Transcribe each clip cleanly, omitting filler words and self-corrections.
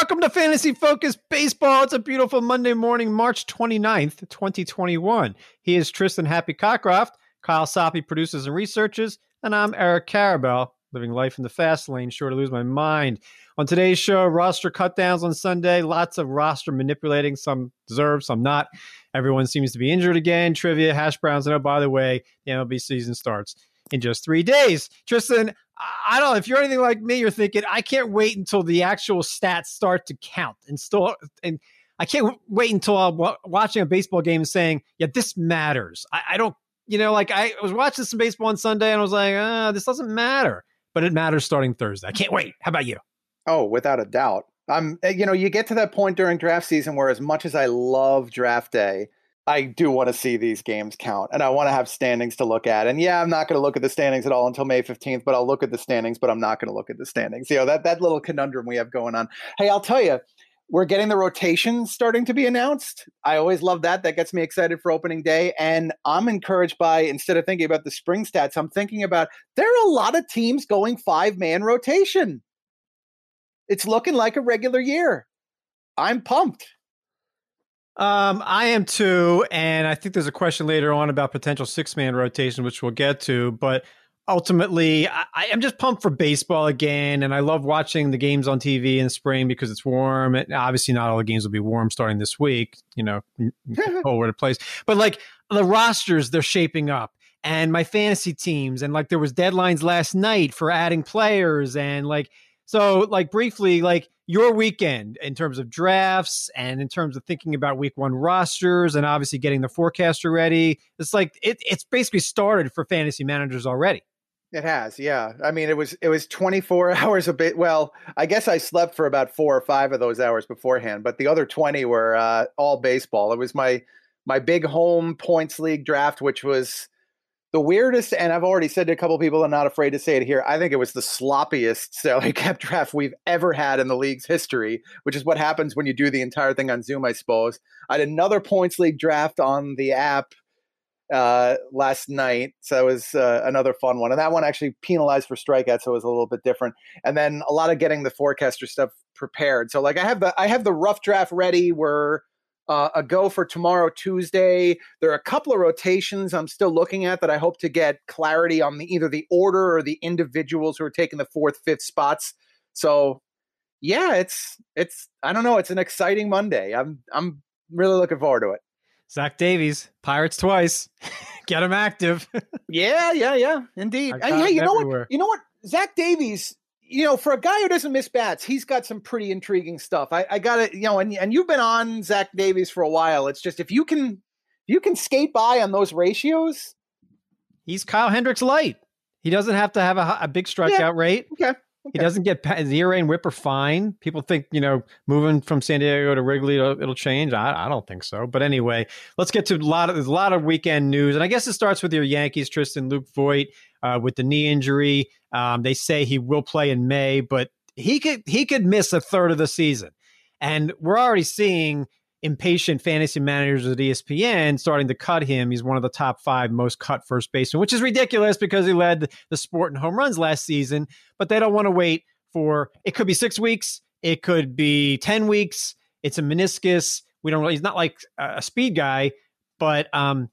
Welcome to Fantasy Focus Baseball. It's a beautiful Monday morning, March 29th, 2021. He is Tristan Happy Cockcroft. Kyle Soppe produces and researches, and I'm Eric Carabell, living life in the fast lane, sure to lose my mind. On today's show, roster cutdowns on Sunday, lots of roster manipulating, some deserved, some not. Everyone seems to be injured again. Trivia, hash browns, and oh, by the way, the MLB season starts in just 3 days. Tristan, I don't know if you're anything like me, you're thinking, I can't wait until the actual stats start to count. And I can't wait until I'm watching a baseball game and saying, yeah, this matters. I don't, like I was watching some baseball on Sunday and I was like, this doesn't matter. But it matters starting Thursday. I can't wait. How about you? Oh, without a doubt. You get to that point during draft season where as much as I love draft day, I do want to see these games count, and I want to have standings to look at. And yeah, I'm not going to look at the standings at all until May 15th, but I'll look at the standings, but I'm not going to look at the standings. That little conundrum we have going on. Hey, I'll tell you, we're getting the rotations starting to be announced. I always love that. That gets me excited for opening day. And I'm encouraged by, instead of thinking about the spring stats, I'm thinking about there are a lot of teams going 5-man rotation. It's looking like a regular year. I'm pumped. I am too, and I think there's a question later on about potential 6-man rotation, which we'll get to, but ultimately, I'm just pumped for baseball again, and I love watching the games on TV in spring because it's warm, and obviously not all the games will be warm starting this week, over the place, but like the rosters, they're shaping up, and my fantasy teams, and like there was deadlines last night for adding players, and briefly, your weekend in terms of drafts and in terms of thinking about week one rosters and obviously getting the forecaster ready. It's like it's basically started for fantasy managers already. It has. Yeah. I mean, it was 24 hours a bit. Well, I guess I slept for about 4 or 5 of those hours beforehand, but the other 20 were all baseball. It was my big home points league draft, which was the weirdest, and I've already said to a couple of people, I'm not afraid to say it here, I think it was the sloppiest salary cap draft we've ever had in the league's history, which is what happens when you do the entire thing on Zoom, I suppose. I had another points league draft on the app last night, so it was another fun one. And that one actually penalized for strikeouts, so it was a little bit different. And then a lot of getting the forecaster stuff prepared. So I have the rough draft ready where a go for tomorrow, Tuesday. There are a couple of rotations I'm still looking at that I hope to get clarity on either the order or the individuals who are taking the 4th, 5th spots. So, yeah, it's I don't know. It's an exciting Monday. I'm really looking forward to it. Zach Davies, Pirates twice. Get him active. Yeah, indeed. And hey, you know what? Zach Davies, for a guy who doesn't miss bats, he's got some pretty intriguing stuff. I got it, and you've been on Zach Davies for a while. It's just if you can skate by on those ratios. He's Kyle Hendricks light. He doesn't have to have a big strikeout rate. Okay. He doesn't get his ERA and whip are fine. People think, moving from San Diego to Wrigley, it'll change. I don't think so. But anyway, let's get to a lot of weekend news. And I guess it starts with your Yankees, Tristan. Luke Voigt with the knee injury. They say he will play in May, but he could miss a third of the season. And we're already seeing impatient fantasy managers at ESPN starting to cut him. He's one of the top 5 most cut first basemen, which is ridiculous because he led the sport in home runs last season, but they don't want to wait for, it could be 6 weeks. It could be 10 weeks. It's a meniscus. We don't really, he's not like a speed guy, but, and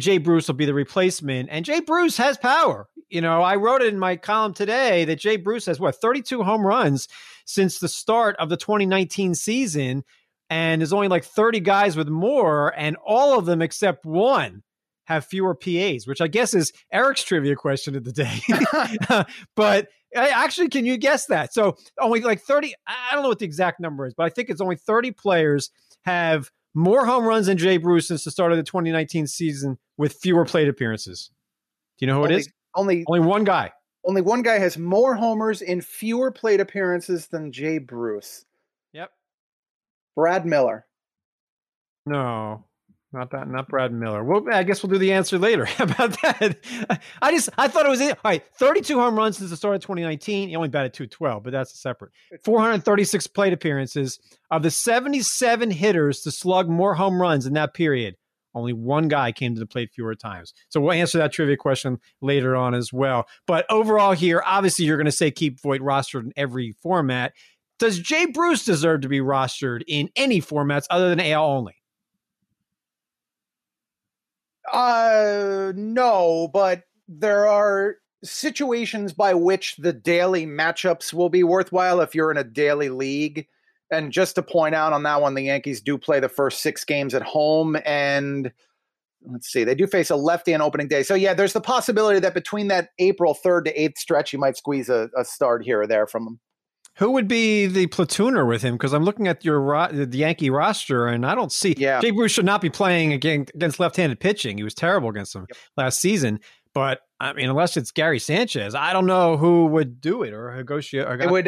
Jay Bruce will be the replacement, and Jay Bruce has power. I wrote it in my column today that Jay Bruce has 32 home runs since the start of the 2019 season. And there's only 30 guys with more, and all of them except one have fewer PAs, which I guess is Eric's trivia question of the day. But actually, can you guess that? So only 30, I don't know what the exact number is, but I think it's only 30 players have more home runs than Jay Bruce since the start of the 2019 season with fewer plate appearances. Do you know who it is? Only one guy. Only one guy has more homers in fewer plate appearances than Jay Bruce. Brad Miller. No, not that. Not Brad Miller. Well, I guess we'll do the answer later. How about that? I thought it was all right. 32 home runs since the start of 2019. He only batted .212, but that's separate. 436 plate appearances of the 77 hitters to slug more home runs in that period. Only one guy came to the plate fewer times. So we'll answer that trivia question later on as well. But overall, here, obviously, you're going to say keep Voigt rostered in every format. Does Jay Bruce deserve to be rostered in any formats other than AL only? No, but there are situations by which the daily matchups will be worthwhile if you're in a daily league. And just to point out on that one, the Yankees do play the first 6 games at home, and let's see, they do face a lefty on opening day. So yeah, there's the possibility that between that April 3rd to 8th stretch, you might squeeze a start here or there from him. Who would be the platooner with him? Because I'm looking at the Yankee roster, and I don't see Jay Bruce should not be playing against left-handed pitching. He was terrible against them last season. But I mean, unless it's Gary Sanchez, I don't know who would do it, or Higashioka. It would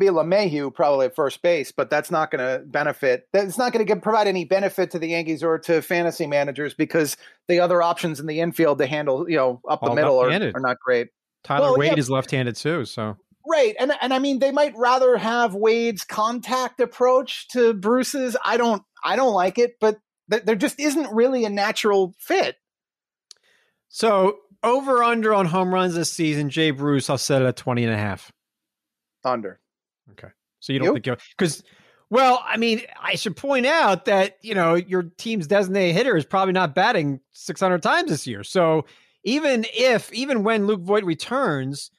be LeMahieu probably at first base, but that's not going to benefit. That's not going to provide any benefit to the Yankees or to fantasy managers because the other options in the infield to handle, up the middle are not great. Tyler Wade is left-handed too, so right, and I mean they might rather have Wade's contact approach to Bruce's. I don't like it, but there just isn't really a natural fit. So over under on home runs this season, Jay Bruce, I'll set it at 20.5. Under. Okay. So you don't think I should point out that, your team's designated hitter is probably not batting 600 times this year. So even when Luke Voigt returns,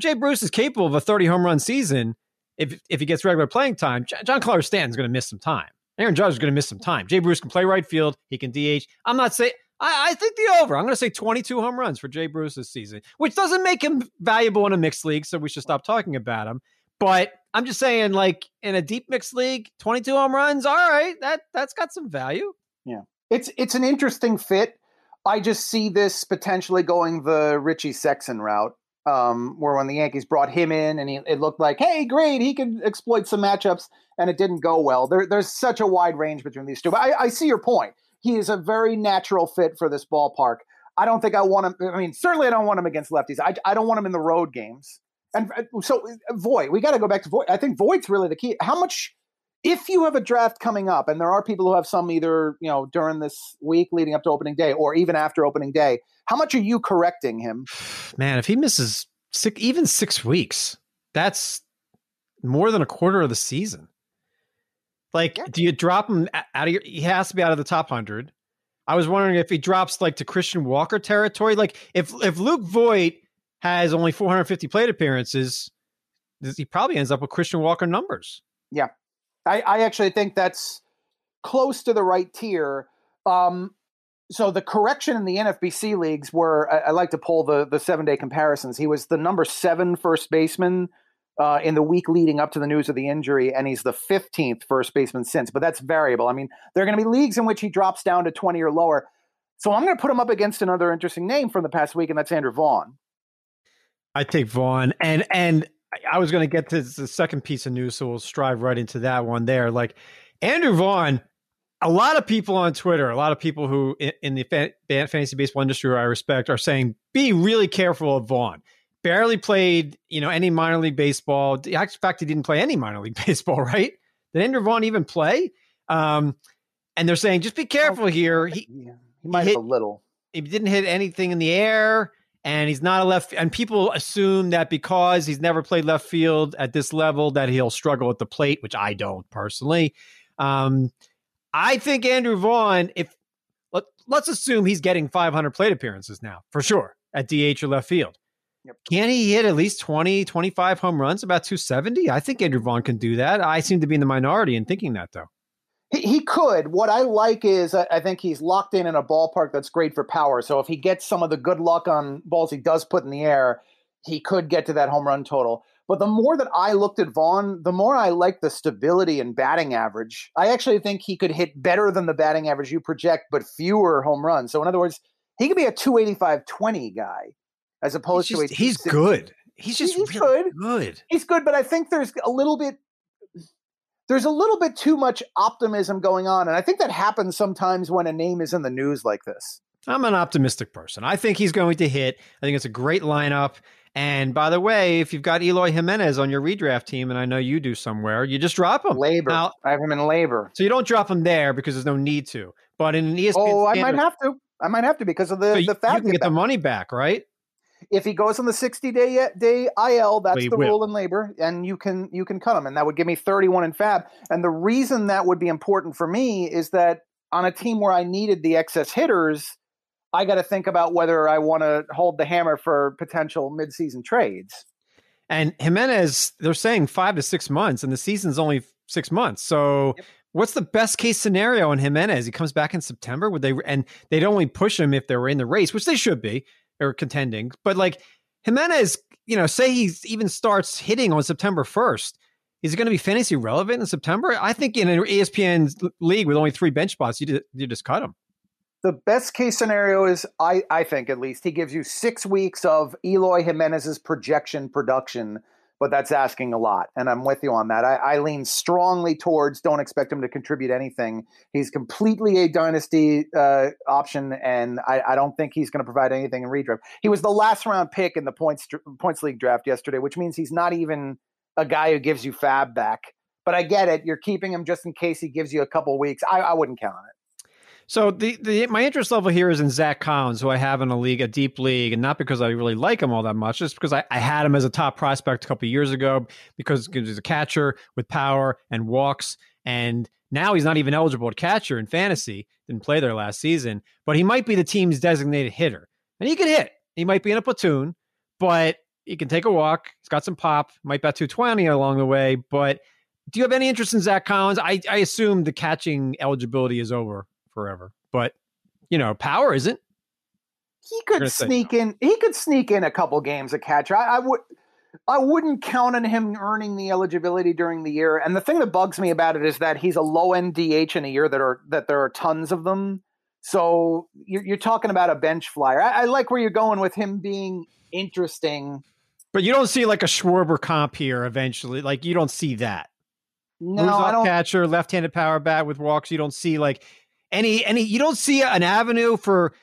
Jay Bruce is capable of a 30 home run season. If he gets regular playing time, John Carlos Stanton's going to miss some time. Aaron Judge is going to miss some time. Jay Bruce can play right field. He can DH. I'm not saying. I think the over. I'm going to say 22 home runs for Jay Bruce this season, which doesn't make him valuable in a mixed league, so we should stop talking about him. But I'm just saying, like, in a deep mixed league, 22 home runs, all right, that's got some value. Yeah. It's an interesting fit. I just see this potentially going the Richie Sexton route, where when the Yankees brought him in and it looked like, hey, great, he can exploit some matchups, and it didn't go well. There's such a wide range between these two. But I see your point. He is a very natural fit for this ballpark. I don't think I want him. I mean, certainly I don't want him against lefties. I don't want him in the road games. And so Voigt, we got to go back to Voigt. I think Voigt's really the key. How much, if you have a draft coming up, and there are people who have some either, during this week leading up to opening day or even after opening day, how much are you correcting him? Man, if he misses even 6 weeks, that's more than a quarter of the season. Like, do you drop him out of he has to be out of the top 100. I was wondering if he drops to Christian Walker territory. Like if Luke Voigt has only 450 plate appearances, he probably ends up with Christian Walker numbers. Yeah. I actually think that's close to the right tier. So the correction in the NFBC leagues were, I like to pull the 7-day comparisons. He was the number 7 first baseman in the week leading up to the news of the injury, and he's the 15th first baseman since, but that's variable. I mean, there are going to be leagues in which he drops down to 20 or lower. So I'm going to put him up against another interesting name from the past week, and that's Andrew Vaughn. I take Vaughn, and I was going to get to the second piece of news, so we'll strive right into that one there. Like Andrew Vaughn, a lot of people on Twitter, a lot of people who in the fantasy baseball industry I respect are saying, be really careful of Vaughn. Barely played, any minor league baseball. In fact, he didn't play any minor league baseball, right? Did Andrew Vaughn even play? And they're saying, just be careful here. He might hit a little. He didn't hit anything in the air, and he's not a left. And people assume that because he's never played left field at this level, that he'll struggle at the plate, which I don't personally. I think Andrew Vaughn, let's assume he's getting 500 plate appearances now for sure at DH or left field. Yep. Can he hit at least 20, 25 home runs, about 270? I think Andrew Vaughn can do that. I seem to be in the minority in thinking that, though. He could. What I like is I think he's locked in a ballpark that's great for power. So if he gets some of the good luck on balls he does put in the air, he could get to that home run total. But the more that I looked at Vaughn, the more I like the stability and batting average. I actually think he could hit better than the batting average you project, but fewer home runs. So in other words, he could be a 285-20 guy. As opposed to he's good. He's just really good. He's good, but I think there's a little bit too much optimism going on. And I think that happens sometimes when a name is in the news like this. I'm an optimistic person. I think he's going to hit. I think it's a great lineup. And by the way, if you've got Eloy Jimenez on your redraft team, and I know you do somewhere, you just drop him. Labor. Now, I have him in labor. So you don't drop him there because there's no need to. But in an ESPN standard, I might have to because of the fact you can get the money back, right? If he goes on the 60-day IL, that's the rule in labor, and you can cut him, and that would give me 31 in FAB. And the reason that would be important for me is that on a team where I needed the excess hitters, I got to think about whether I want to hold the hammer for potential midseason trades. And Jimenez, they're saying 5 to 6 months, and the season's only 6 months, so. Yep. What's the best case scenario on Jimenez? He comes back in September. They'd only push him if they were in the race, which they should be, or contending. But like Jimenez, say he even starts hitting on September 1st. Is it going to be fantasy relevant in September? I think in an ESPN league with only 3 bench spots, you just cut him. The best case scenario is, I think at least, he gives you 6 weeks of Eloy Jimenez's projection production. But that's asking a lot, and I'm with you on that. I lean strongly towards don't expect him to contribute anything. He's completely a dynasty option, and I don't think he's going to provide anything in redraft. He was the last round pick in the points league draft yesterday, which means he's not even a guy who gives you FAB back. But I get it. You're keeping him just in case he gives you a couple weeks. I wouldn't count on it. So my interest level here is in Zach Collins, who I have in a deep league, and not because I really like him all that much, just because I had him as a top prospect a couple of years ago because he's a catcher with power and walks, and now he's not even eligible to catcher in fantasy. Didn't play there last season, but he might be the team's designated hitter, and he can hit. He might be in a platoon, but he can take a walk. He's got some pop. Might bat .220 along the way, but do you have any interest in Zach Collins? I assume the catching eligibility is over forever, but power isn't. He could sneak in a couple games a catcher. I wouldn't count on him earning the eligibility during the year. And the thing that bugs me about it is that he's a low end DH in a year that there are tons of them. So you're talking about a bench flyer. I like where you're going with him being interesting, but you don't see like a Schwarber comp here eventually. Like you don't see that. No, I don't. Catcher, left-handed power bat with walks. You don't see like. You don't see an avenue for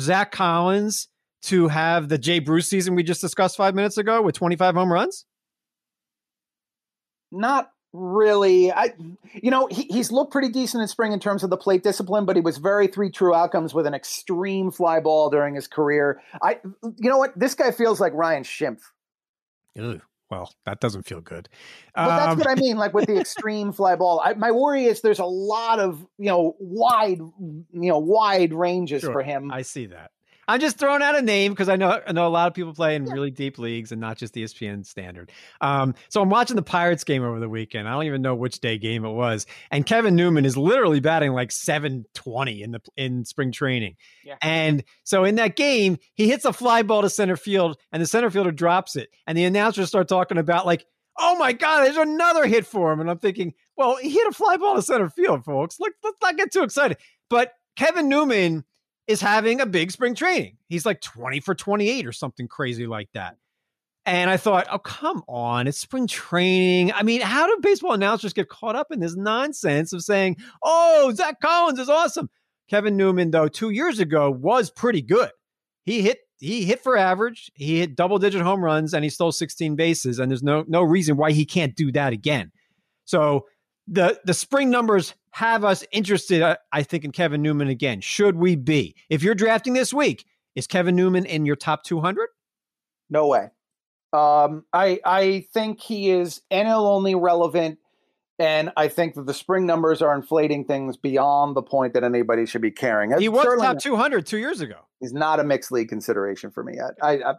Zach Collins to have the Jay Bruce season we just discussed 5 minutes ago with 25 home runs? Not really. He's looked pretty decent in spring in terms of the plate discipline, but he was very 3 true outcomes with an extreme fly ball during his career. You know what? This guy feels like Ryan Schimpf. Ew. Well, that doesn't feel good. But that's what I mean, like with the extreme fly ball. My worry is there's a lot of, wide ranges for him. I see that. I'm just throwing out a name because I know a lot of people play in really deep leagues and not just the ESPN standard. So I'm watching the Pirates game over the weekend. I don't even know which day game it was. And Kevin Newman is literally batting like .720 in spring training. Yeah. And so in that game, he hits a fly ball to center field and the center fielder drops it. And the announcers start talking about like, oh my God, there's another hit for him. And I'm thinking, well, he hit a fly ball to center field, folks. Let's not get too excited. But Kevin Newman is having a big spring training. He's like 20 for 28 or something crazy like that. And I thought, oh, come on. It's spring training. I mean, how do baseball announcers get caught up in this nonsense of saying, oh, Zach Collins is awesome. Kevin Newman, though, 2 years ago was pretty good. He hit for average. He hit double-digit home runs, and he stole 16 bases. And there's no reason why he can't do that again. So the spring numbers have us interested, I think, in Kevin Newman again. Should we be? If you're drafting this week, is Kevin Newman in your top 200? No way. I think he is NL only relevant, and I think that the spring numbers are inflating things beyond the point that anybody should be caring. He was top 200 2 years ago. He's not a mixed league consideration for me. He's a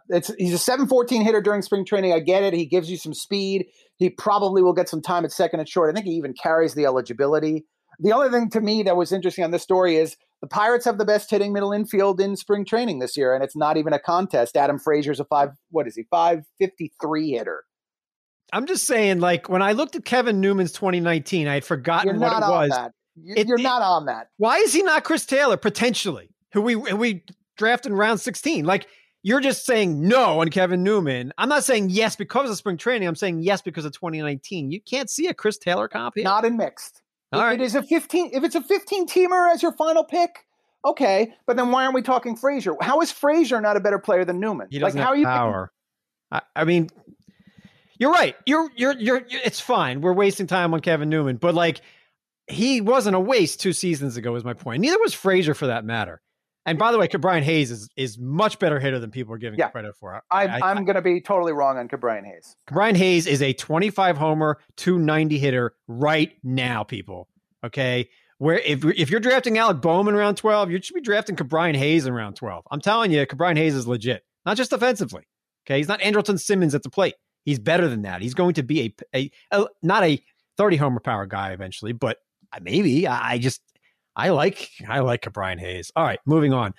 7.14 hitter during spring training. I get it. He gives you some speed. He probably will get some time at second and short. I think he even carries the eligibility. The only thing to me that was interesting on this story is the Pirates have the best hitting middle infield in spring training this year, and it's not even a contest. Adam Frazier's a 553 hitter. I'm just saying, like, when I looked at Kevin Newman's 2019, I had forgotten what it was. You're not on that. Why is he not Chris Taylor, potentially, who we drafted in round 16? Like, you're just saying no on Kevin Newman. I'm not saying yes because of spring training. I'm saying yes because of 2019. You can't see a Chris Taylor comp here. Not in mixed. All right. If it's a 15-teamer as your final pick, okay. But then why aren't we talking Frazier? How is Frazier not a better player than Newman? He doesn't have power. I mean, you're right. It's fine. We're wasting time on Kevin Newman, but like he wasn't a waste 2 seasons ago is my point. Neither was Frazier for that matter. And by the way, Ke'Bryan Hayes is much better hitter than people are giving credit for. I'm going to be totally wrong on Ke'Bryan Hayes. Ke'Bryan Hayes is a 25 homer, 290 hitter right now, people. Okay, where if you're drafting Alec Bohm in round 12, you should be drafting Ke'Bryan Hayes in round 12. I'm telling you, Ke'Bryan Hayes is legit, not just offensively. Okay, he's not Andrelton Simmons at the plate. He's better than that. He's going to be a not a 30 homer power guy eventually, but maybe. I like Ke'Bryan Hayes. All right, moving on.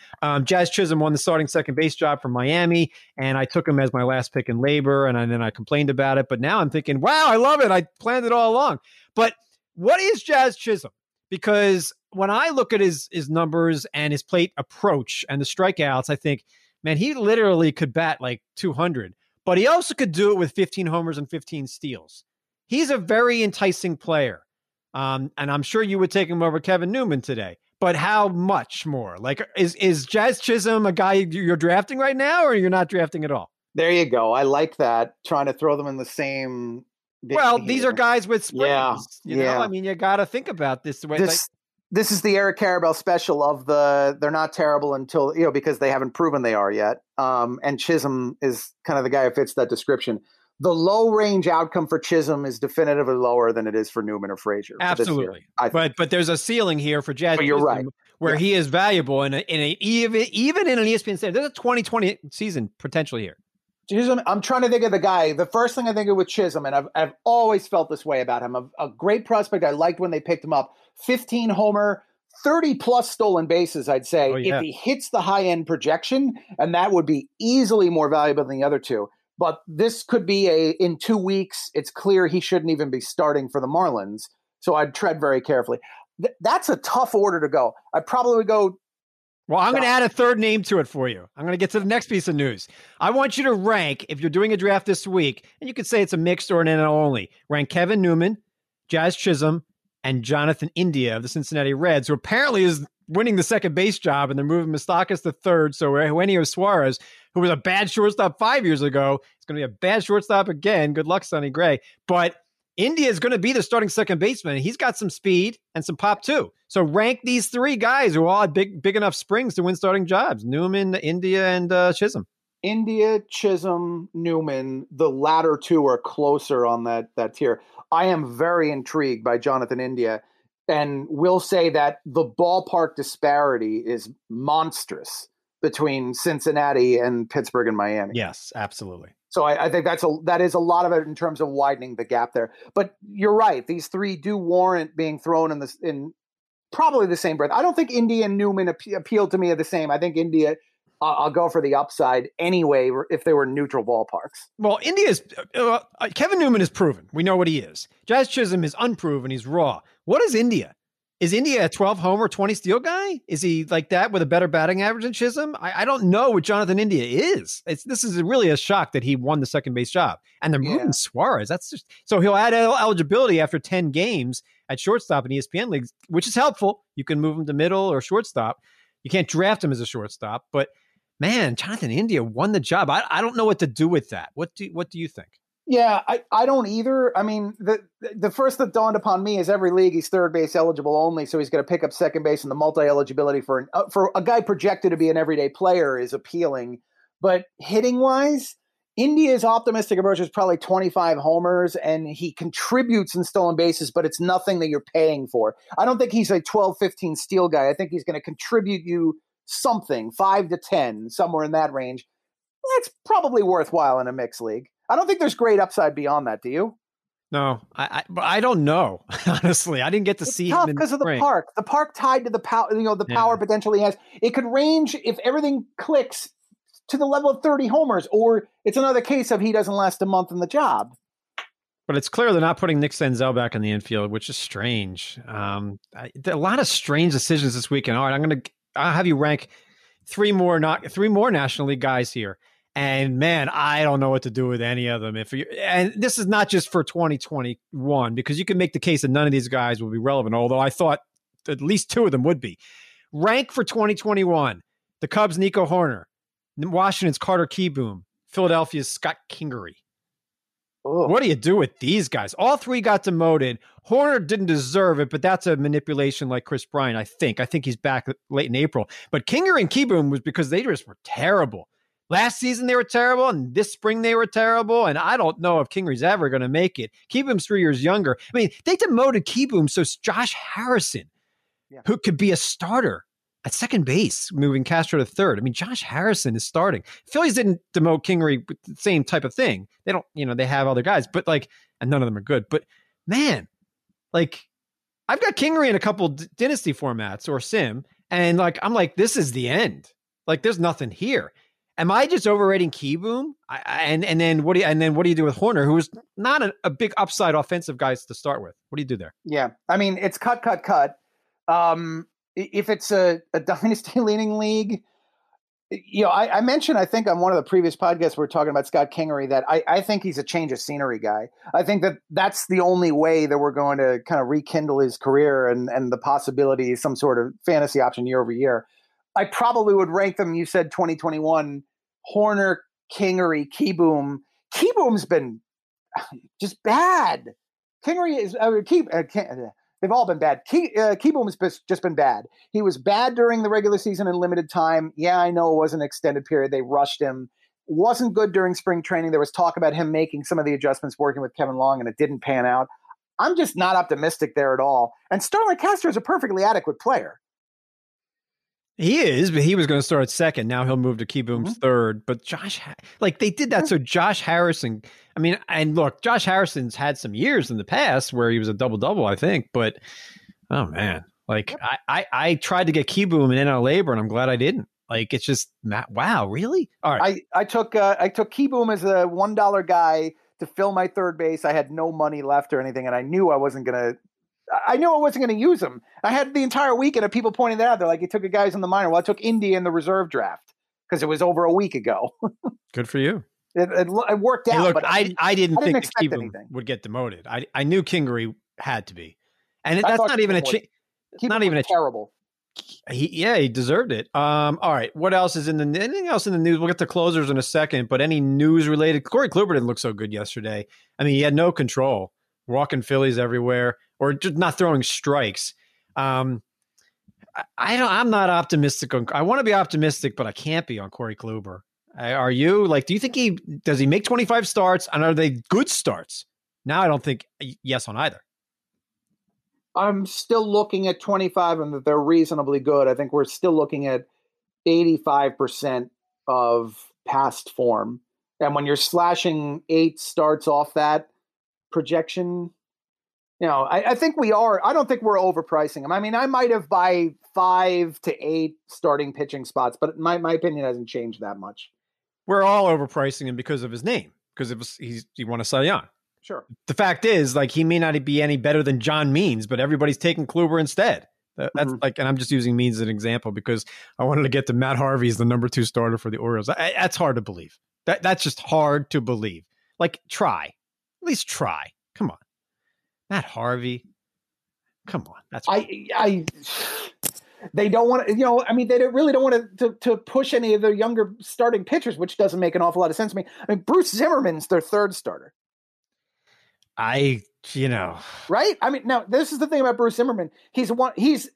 Jazz Chisholm won the starting second base job from Miami, and I took him as my last pick in labor, and then I complained about it. But now I'm thinking, wow, I love it. I planned it all along. But what is Jazz Chisholm? Because when I look at his numbers and his plate approach and the strikeouts, I think, man, he literally could bat like 200, but he also could do it with 15 homers and 15 steals. He's a very enticing player. And I'm sure you would take him over Kevin Newman today, but how much more? Like, is Jazz Chisholm a guy you're drafting right now, or you're not drafting at all? There you go. I like that. Trying to throw them in the same. Well, here. These are guys with springs. You know, I mean, you got to think about this. This is the Eric Carabell special of they're not terrible until, you know, because they haven't proven they are yet. And Chisholm is kind of the guy who fits that description. The low range outcome for Chisholm is definitively lower than it is for Newman or Frazier. Absolutely. Year, but there's a ceiling here for Jazz Chisholm, right, where he is valuable. And even in an ESPN standard, there's a 2020 season potential here. Chisholm, I'm trying to think of the guy. The first thing I think of with Chisholm, and I've always felt this way about him, a great prospect I liked when they picked him up, 15 homer, 30-plus stolen bases, I'd say, if he hits the high-end projection, and that would be easily more valuable than the other two. But this could be in 2 weeks, it's clear he shouldn't even be starting for the Marlins, so I'd tread very carefully. That's a tough order to go. I'd probably go... Well, I'm going to add a third name to it for you. I'm going to get to the next piece of news. I want you to rank, if you're doing a draft this week, and you could say it's a mixed or an NL only, rank Kevin Newman, Jazz Chisholm, and Jonathan India of the Cincinnati Reds, who apparently is winning the second base job, and they're moving Moustakas to third. So Eugenio Suarez, who was a bad shortstop 5 years ago, is going to be a bad shortstop again. Good luck, Sonny Gray. But India is going to be the starting second baseman. He's got some speed and some pop too. So rank these three guys who all had big enough springs to win starting jobs: Newman, India, and Chisholm. India, Chisholm, Newman. The latter two are closer on that tier. I am very intrigued by Jonathan India, and will say that the ballpark disparity is monstrous between Cincinnati and Pittsburgh and Miami. Yes, absolutely. So I think that is a lot of it in terms of widening the gap there. But you're right; these three do warrant being thrown in probably the same breath. I don't think India and Newman appealed to me at the same. I think India, I'll go for the upside anyway if they were neutral ballparks. Well, Kevin Newman is proven. We know what he is. Jazz Chisholm is unproven. He's raw. What is India? Is India a 12 homer, 20 steal guy? Is he like that with a better batting average than Chisholm? I don't know what Jonathan India is. This is really a shock that he won the second base job. And they're moving Suarez. So he'll add eligibility after 10 games at shortstop in ESPN leagues, which is helpful. You can move him to middle or shortstop. You can't draft him as a shortstop. But, man, Jonathan India won the job. I don't know what to do with that. What do you think? Yeah, I don't either. I mean, the first that dawned upon me is every league he's third base eligible only, so he's going to pick up second base, and the multi-eligibility for a guy projected to be an everyday player is appealing. But hitting-wise, India's optimistic approach is probably 25 homers, and he contributes in stolen bases, but it's nothing that you're paying for. I don't think he's a 12, 15 steal guy. I think he's going to contribute you something, 5 to 10, somewhere in that range. That's probably worthwhile in a mixed league. I don't think there's great upside beyond that. Do you? No, I don't know. Honestly, I didn't get to see him because of the park. The park tied to the power. You know, the power potentially has. It could range if everything clicks to the level of 30 homers, or it's another case of he doesn't last a month in the job. But it's clear they're not putting Nick Senzel back in the infield, which is strange. There are a lot of strange decisions this weekend. All right, I'll have you rank three more National League guys here. And man, I don't know what to do with any of them. And this is not just for 2021, because you can make the case that none of these guys will be relevant, although I thought at least two of them would be. Rank for 2021, the Cubs' Nico Horner, Washington's Carter Kieboom, Philadelphia's Scott Kingery. What do you do with these guys? All three got demoted. Horner didn't deserve it, but that's a manipulation like Chris Bryant, I think. I think he's back late in April. But Kingery and Kieboom was because they just were terrible. Last season they were terrible, and this spring they were terrible, and I don't know if Kingery's ever going to make it. Kieboom's 3 years younger. I mean, they demoted Kieboom, so Josh Harrison, who could be a starter at second base, moving Castro to third. I mean, Josh Harrison is starting. Phillies didn't demote Kingery with the same type of thing. They don't, you know, they have other guys, but like, and none of them are good. But man, like, I've got Kingery in a couple dynasty formats or sim, and like, I'm like, this is the end. Like, there's nothing here. Am I just overrating Kieboom? And then what do you do with Horner, who is not a big upside offensive guy to start with? What do you do there? Yeah, I mean, it's cut. If it's a dynasty leaning league, you know, I mentioned, I think on one of the previous podcasts, we were talking about Scott Kingery, that I think he's a change of scenery guy. I think that that's the only way that we're going to kind of rekindle his career and the possibility of some sort of fantasy option year over year. I probably would rank them. You said 2021, Horner, Kingery, Kieboom. Kieboom's been just bad. Kingery is they've all been bad. Kieboom's just been bad. He was bad during the regular season in limited time. Yeah, I know it was an extended period. They rushed him. Wasn't good during spring training. There was talk about him making some of the adjustments working with Kevin Long, and it didn't pan out. I'm just not optimistic there at all. And Starlin Castro is a perfectly adequate player. He is, but he was going to start at second. Now he'll move to Kieboom's third. But Josh, like they did that. So Josh Harrison, I mean, and look, Josh Harrison's had some years in the past where he was a double-double, I think. But, oh, man, like I tried to get Kieboom in NL Labor, and I'm glad I didn't. Like, it's just, wow, really? All right. I took Kieboom as a $1 guy to fill my third base. I had no money left or anything, and I knew I wasn't going to. I knew I wasn't going to use him. I had the entire weekend of people pointing that out. They're like, you took a guy who's in the minor. Well, I took India in the reserve draft because it was over a week ago. Good for you. It worked out. Hey, look, but I didn't think Kieboom would get demoted. I knew Kingery had to be. And that's not even a chance. Not even a terrible. He deserved it. All right. What else is anything else in the news? We'll get to closers in a second, but any news related? Corey Kluber didn't look so good yesterday. I mean, he had no control. Walking Phillies everywhere, or just not throwing strikes. I'm not optimistic on. I want to be optimistic, but I can't be on Corey Kluber. Are you? Like, do you think does he make 25 starts? And are they good starts? Now I don't think yes on either. I'm still looking at 25 and that they're reasonably good. I think we're still looking at 85% of past form, and when you're slashing 8 starts off that projection. You know, I think we are. I don't think we're overpricing him. I mean, I might have by 5 to 8 starting pitching spots, but my opinion hasn't changed that much. We're all overpricing him because of his name, because it was he won a Cy Young. Sure. The fact is, like, he may not be any better than John Means, but everybody's taking Kluber instead. That's like, and I'm just using Means as an example because I wanted to get to Matt Harvey as the number 2 starter for the Orioles. That's hard to believe. That's just hard to believe. Like, try. At least try. Come on. Matt Harvey. Come on. That's right. They don't want to, you know, I mean, they really don't want to push any of their younger starting pitchers, which doesn't make an awful lot of sense to me. I mean, Bruce Zimmerman's their third starter. You know. Right? I mean, now this is the thing about Bruce Zimmerman. He's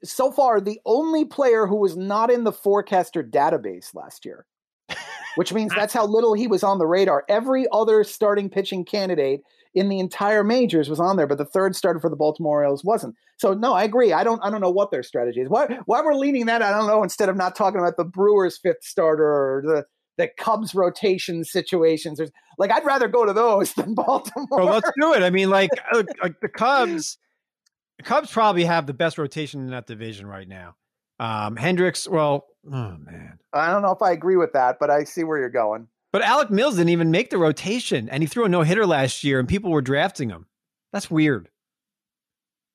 so far the only player who was not in the Forecaster database last year, which means that's how little he was on the radar. Every other starting pitching candidate in the entire majors was on there, but the third starter for the Baltimore Orioles wasn't. So no, I agree. I don't know what their strategy is. Why we're leaning that, I don't know, instead of not talking about the Brewers' 5th starter or the Cubs rotation situations. Like, I'd rather go to those than Baltimore. Well, let's do it. I mean, like the Cubs probably have the best rotation in that division right now. Hendricks, well, oh man. I don't know if I agree with that, but I see where you're going. But Alec Mills didn't even make the rotation, and he threw a no-hitter last year, and people were drafting him. That's weird.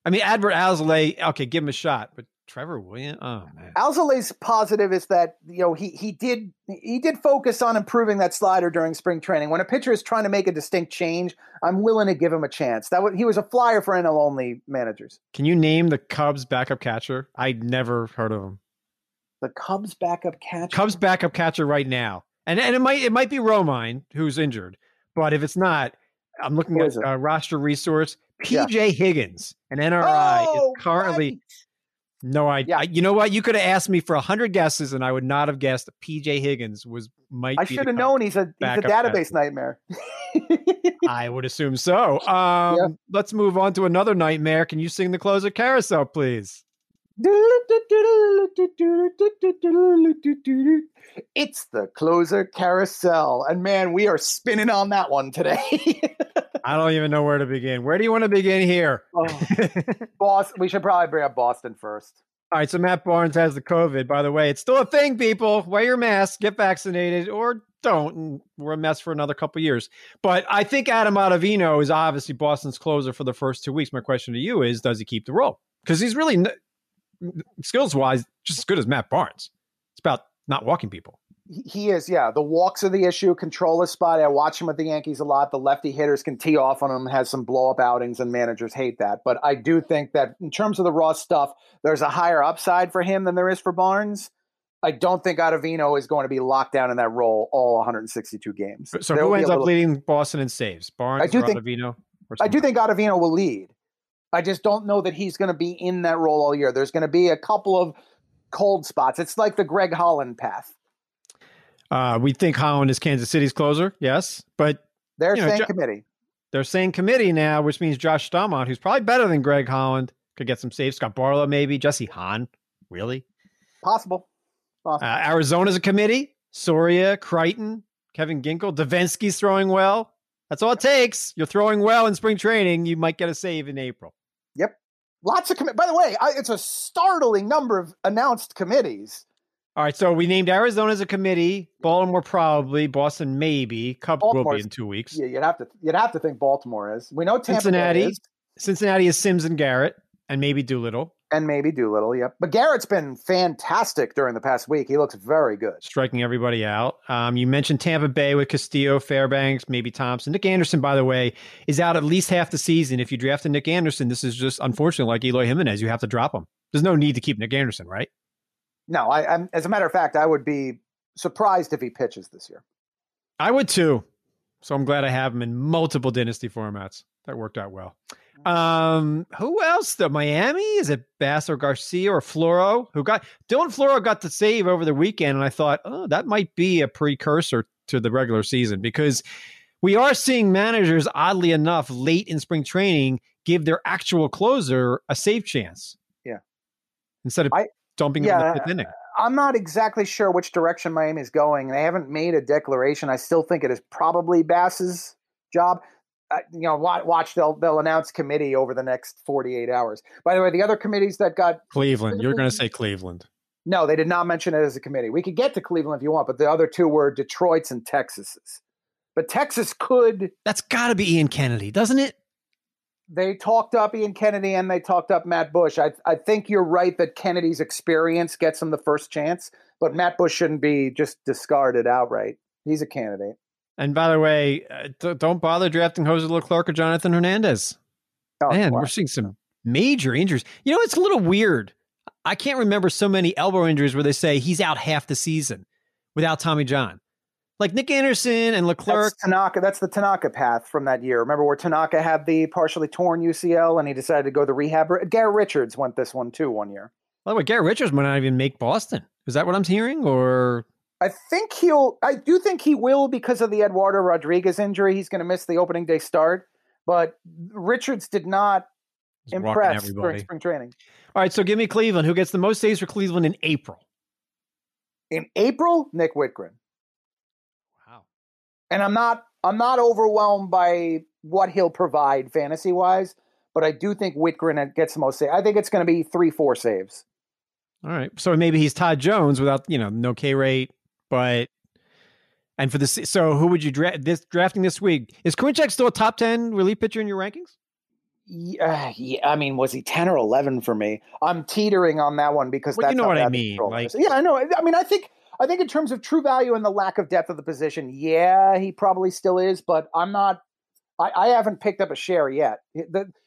I mean, Adbert Alzolay, okay, give him a shot, but Trevor Williams, oh man. Alzolay's positive is that, you know, he did focus on improving that slider during spring training. When a pitcher is trying to make a distinct change, I'm willing to give him a chance. He was a flyer for NL only managers. Can you name the Cubs backup catcher? I'd never heard of him. The Cubs backup catcher. Cubs backup catcher right now. And it might be Romine, who's injured, but if it's not, I'm looking at roster resource. PJ Higgins, an NRI, is currently no idea. Yeah. You know what? You could have asked me for 100 guesses, and I would not have guessed that PJ Higgins might. I should have known he's a database nightmare. I would assume so. Let's move on to another nightmare. Can you sing the closer carousel, please? It's the closer carousel, and man, we are spinning on that one today. I don't even know where to begin. Where do you want to begin here? Boston. We should probably bring up Boston first. All right, so Matt Barnes has the COVID. By the way, it's still a thing, people. Wear your mask, get vaccinated, or don't, and we're a mess for another couple of years. But I think Adam Ottavino is obviously Boston's closer for the first 2 weeks. My question to you is, does he keep the role? Because he's really... skills-wise, just as good as Matt Barnes. It's about not walking people. He is, yeah. The walks are the issue. Control his spot. I watch him with the Yankees a lot. The lefty hitters can tee off on him, has some blow-up outings, and managers hate that. But I do think that in terms of the raw stuff, there's a higher upside for him than there is for Barnes. I don't think Ottavino is going to be locked down in that role all 162 games. So who ends up leading Boston in saves? Barnes or Ottavino? I do think Ottavino will lead. I just don't know that he's going to be in that role all year. There's going to be a couple of cold spots. It's like the Greg Holland path. We think Holland is Kansas City's closer, yes. But they're saying committee. They're saying committee now, which means Josh Stamont, who's probably better than Greg Holland, could get some saves. Scott Barlow, maybe. Jesse Hahn, really? Possible. Arizona's a committee. Soria, Crichton, Kevin Ginkel. Davinsky's throwing well. That's all it takes. You're throwing well in spring training. You might get a save in April. Yep. Lots of committees. By the way, it's a startling number of announced committees. All right. So we named Arizona as a committee, Baltimore probably, Boston maybe, Cubs will be in 2 weeks. Yeah, you'd have to think Baltimore is. We know Tampa Bay is. Cincinnati is Sims and Garrett, and maybe Doolittle. Yep. But Garrett's been fantastic during the past week. He looks very good. Striking everybody out. You mentioned Tampa Bay with Castillo, Fairbanks, maybe Thompson. Nick Anderson, by the way, is out at least half the season. If you drafted Nick Anderson, this is just, unfortunately, like Eloy Jimenez, you have to drop him. There's no need to keep Nick Anderson, right? No, I'm, as a matter of fact, I would be surprised if he pitches this year. I would too. So I'm glad I have him in multiple dynasty formats. That worked out well. Who else though? Miami? Is it Bass or Garcia or Floro? Dylan Floro got the save over the weekend, and I thought, that might be a precursor to the regular season, because we are seeing managers, oddly enough, late in spring training, give their actual closer a save chance. Yeah. Instead of dumping him in the fifth inning. I'm not exactly sure which direction Miami's going, and I haven't made a declaration. I still think it is probably Bass's job. Watch. They'll announce committee over the next 48 hours. By the way, the other committees that got Cleveland. You're going to say Cleveland. No, they did not mention it as a committee. We could get to Cleveland if you want, but the other two were Detroit's and Texas's. But Texas could. That's got to be Ian Kennedy, doesn't it? They talked up Ian Kennedy and they talked up Matt Bush. I think you're right that Kennedy's experience gets him the first chance, but Matt Bush shouldn't be just discarded outright. He's a candidate. And by the way, don't bother drafting Jose Leclerc or Jonathan Hernandez. We're seeing some major injuries. It's a little weird. I can't remember so many elbow injuries where they say he's out half the season without Tommy John. Like Nick Anderson and Leclerc. That's the Tanaka path from that year. Remember where Tanaka had the partially torn UCL and he decided to go to rehab? Garrett Richards went this one too one year. By the way, Garrett Richards might not even make Boston. Is that what I'm hearing? Or... I do think he will because of the Eduardo Rodriguez injury. He's going to miss the opening day start, but Richards did not impress during spring training. All right, so give me Cleveland. Who gets the most saves for Cleveland in April? In April, Nick Whitgren. Wow. And I'm not overwhelmed by what he'll provide fantasy wise, but I do think Whitgren gets the most saves. I think it's going to be 3-4 saves. All right, so maybe he's Todd Jones without no K rate. But and for this, so who would you draft this week? Is Korinchak still a top 10 relief pitcher in your rankings? Yeah, I mean, was he 10 or 11 for me? I'm teetering on that one because that's not what I mean. I know. I mean, I think in terms of true value and the lack of depth of the position, he probably still is. But I'm not. I haven't picked up a share yet.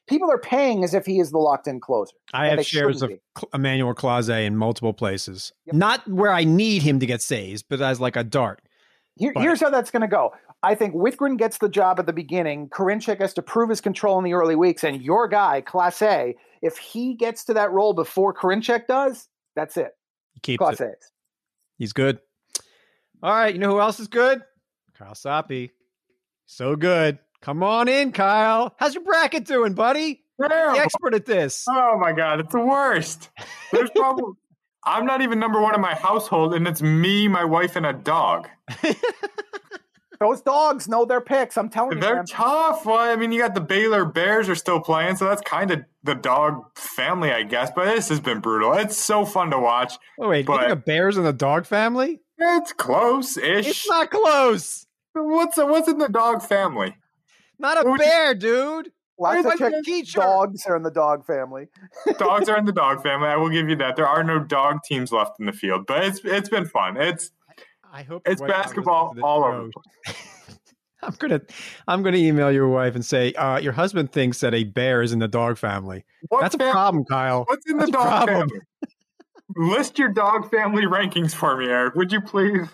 People are paying as if he is the locked-in closer. I have shares of Emmanuel Clase in multiple places. Yep. Not where I need him to get saves, but as like a dart. Here's how that's going to go. I think Whitgren gets the job at the beginning. Karinchak has to prove his control in the early weeks. And your guy, Class A, if he gets to that role before Karinchak does, that's it. He keeps Class it. A's. He's good. All right. You know who else is good? Kyle Soppe. So good. Come on in, Kyle. How's your bracket doing, buddy? You're the expert at this. Oh, my God. It's the worst. There's probably... I'm not even number one in my household, and it's me, my wife, and a dog. Those dogs know their picks. I'm telling you, they're tough. Well, I mean, you got the Baylor Bears are still playing, so that's kind of the dog family, I guess. But this has been brutal. It's so fun to watch. Oh, wait, you think the Bears and the dog family? It's close-ish. It's not close. What's in the dog family? Not a bear, dude. Lots of dogs are in the dog family. Dogs are in the dog family. I will give you that. There are no dog teams left in the field, but it's been fun. I hope it's basketball all over. I'm gonna email your wife and say your husband thinks that a bear is in the dog family. That's a problem, Kyle. What's in the dog family? List your dog family rankings for me, Eric. Would you please?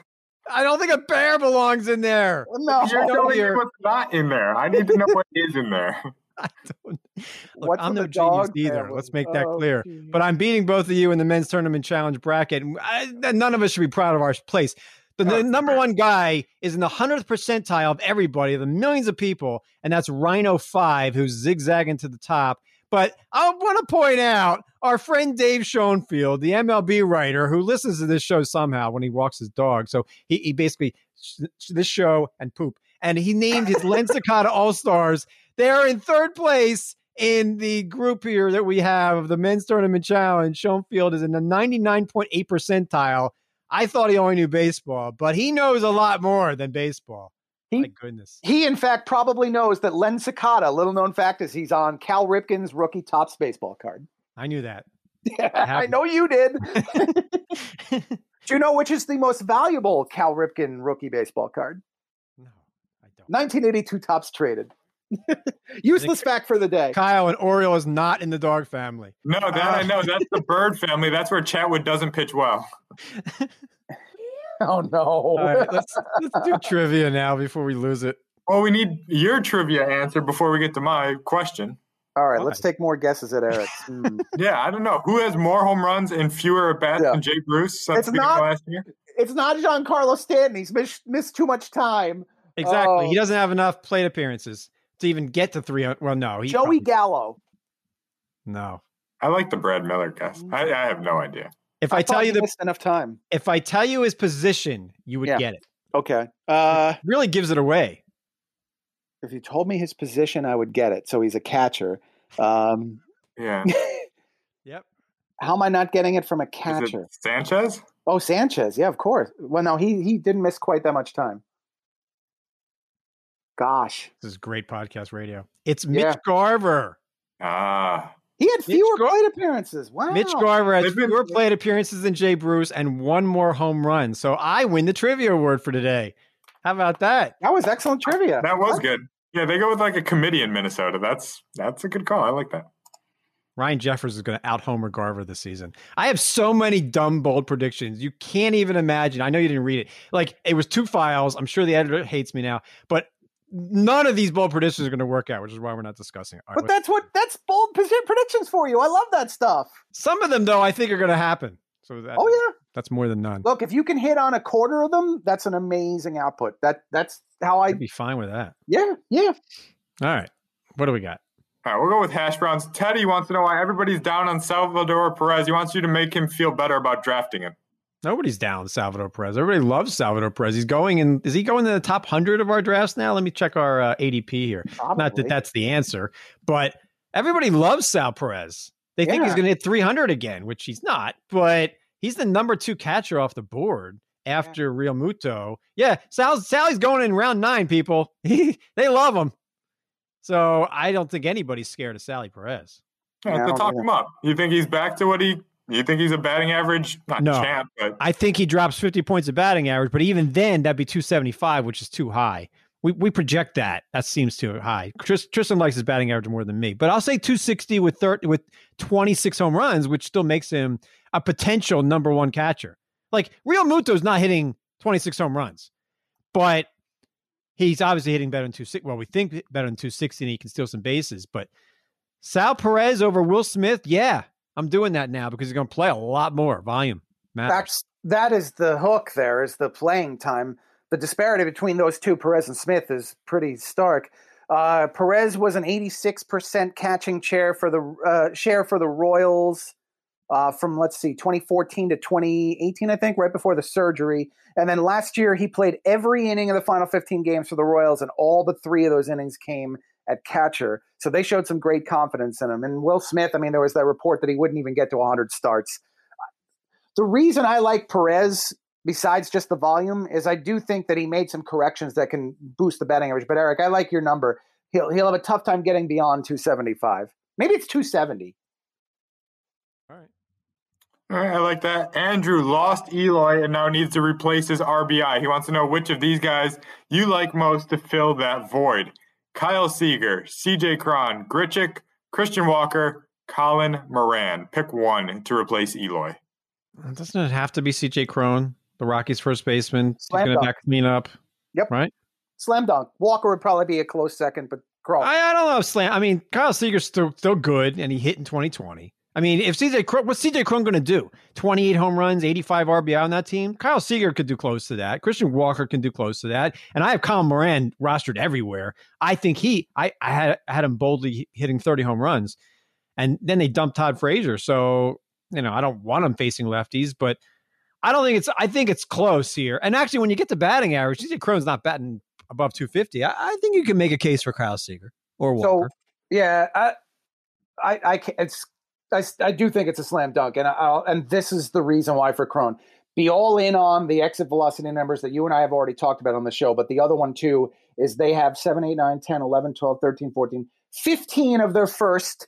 I don't think a bear belongs in there. No, you're telling me what's not in there. I need to know what is in there. I don't. Look, I'm no genius either. Let's make that clear. Geez. But I'm beating both of you in the men's tournament challenge bracket. None of us should be proud of our place. The number one guy is in the 100th percentile of everybody, the millions of people, and that's Rhino 5, who's zigzagging to the top. But I want to point out our friend Dave Schoenfield, the MLB writer, who listens to this show somehow when he walks his dog. So he basically this show and poop. And he named his Len Sakata All-Stars. They're in third place in the group here that we have of the men's tournament challenge. Schoenfield is in the 99.8 percentile. I thought he only knew baseball, but he knows a lot more than baseball. My goodness. He, in fact, probably knows that Len Sakata, little known fact, is he's on Cal Ripken's rookie Topps baseball card. I knew that. Yeah, I know you did. Do you know which is the most valuable Cal Ripken rookie baseball card? No, I don't. 1982 Topps traded. Useless fact for the day. Kyle, an Oriole is not in the dog family. No, that I know. That's the bird family. That's where Chatwood doesn't pitch well. Oh, no. All right, let's do trivia now before we lose it. Well, we need your trivia answer before we get to my question. All right, let's take more guesses at Eric's. Yeah, I don't know. Who has more home runs and fewer at-bats than Jay Bruce since last year? It's not Giancarlo Stanton. He's missed too much time. Exactly. He doesn't have enough plate appearances to even get to 300. Well, no. Joey Gallo. No. I like the Brad Miller guess. I have no idea. If I tell you enough time. If I tell you his position, you would get it. Okay. It really gives it away. If you told me his position, I would get it. So he's a catcher. Yeah. Yep. How am I not getting it from a catcher? Is it Sanchez? Oh, Sanchez. Yeah, of course. Well, no, he didn't miss quite that much time. Gosh. This is great podcast radio. It's Mitch Garver. Ah. He had fewer plate appearances. Wow. Mitch Garver had fewer plate appearances than Jay Bruce and one more home run. So I win the trivia award for today. How about that? That was excellent trivia. That was good. Yeah, they go with like a committee in Minnesota. That's a good call. I like that. Ryan Jeffers is going to out-homer Garver this season. I have so many dumb, bold predictions. You can't even imagine. I know you didn't read it. Like, it was two files. I'm sure the editor hates me now. But none of these bold predictions are going to work out, which is why we're not discussing it. Right, but that's bold predictions for you. I love that stuff. Some of them, though, I think are going to happen. So that's more than none. Look, if you can hit on a quarter of them, that's an amazing output. That's how I'd be fine with that. Yeah, yeah. All right, what do we got? All right, we'll go with hash browns. Teddy wants to know why everybody's down on Salvador Perez. He wants you to make him feel better about drafting him. Nobody's down Salvador Perez. Everybody loves Salvador Perez. He's going in. Is he going to the top 100 of our drafts now? Let me check our ADP here. Probably. Not that that's the answer, but everybody loves Sal Perez. They think he's going to hit 300 again, which he's not, but he's the number 2 catcher off the board after Real Muto. Yeah. Sal's going in round 9, people. They love him. So I don't think anybody's scared of Sally Perez. Yeah, to talk him up. You think he's back to what he... You think he's a batting average? Not champ. But I think he drops 50 points of batting average, but even then, that'd be 275, which is too high. We project that. That seems too high. Tristan likes his batting average more than me, but I'll say 260 with 26 home runs, which still makes him a potential number 1 catcher. Like, Real Muto's not hitting 26 home runs, but He's obviously hitting better than 260. Well, we think better than 260, and he can steal some bases. But Sal Perez over Will Smith, yeah, I'm doing that now because he's going to play a lot more. Volume matters. That is the hook there, is the playing time. The disparity between those two, Perez and Smith, is pretty stark. Perez was an 86% catching share for the Royals from, 2014 to 2018, I think, right before the surgery. And then last year, he played every inning of the final 15 games for the Royals, and all but three of those innings came at catcher. So they showed some great confidence in him. And Will Smith, I mean, there was that report that he wouldn't even get to 100 starts. The reason I like Perez, besides just the volume, is I do think that he made some corrections that can boost the batting average. But, Eric, I like your number. He'll have a tough time getting beyond 275. Maybe it's 270. All right, I like that. Andrew lost Eloy and now needs to replace his RBI. He wants to know which of these guys you like most to fill that void. Kyle Seager, CJ Cron, Grichuk, Christian Walker, Colin Moran. Pick one to replace Eloy. Doesn't it have to be C.J. Cron, the Rockies' first baseman? Slam dunk. Back clean up. Yep. Right? Slam dunk. Walker would probably be a close second, but Cron. I don't know. I mean, Kyle Seager's still good, and he hit in 2020. I mean, if C.J. Cron, what's C.J. Cron going to do? 28 home runs, 85 RBI on that team? Kyle Seager could do close to that. Christian Walker can do close to that. And I have Colin Moran rostered everywhere. I think I had him boldly hitting 30 home runs. And then they dumped Todd Frazier, so... You know, I don't want him facing lefties, but I think it's close here. And actually, when you get to batting average, CJ Cron's not batting above 250. I think you can make a case for Kyle Seager or Walker. So, yeah, I do think it's a slam dunk, and this is the reason why for Cron. Be all in on the exit velocity numbers that you and I have already talked about on the show, but the other one, too, is they have 7, 8, 9, 10, 11, 12, 13, 14, 15 of their first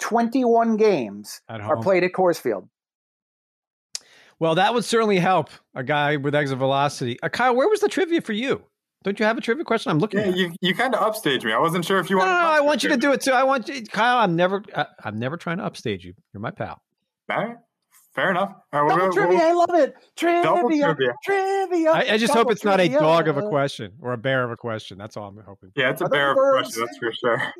21 games are played at Coors Field. Well, that would certainly help a guy with exit velocity. Kyle, where was the trivia for you? Don't you have a trivia question? I'm looking. Yeah, you kind of upstaged me. I wasn't sure if you wanted. No, I want you to do it too. I want you, Kyle. I'm never trying to upstage you. You're my pal. All right, fair enough. All right, trivia, I love it. Trivia. I just hope it's not a dog of a question or a bear of a question. That's all I'm hoping. Yeah, it's a bear of a question. That's for sure.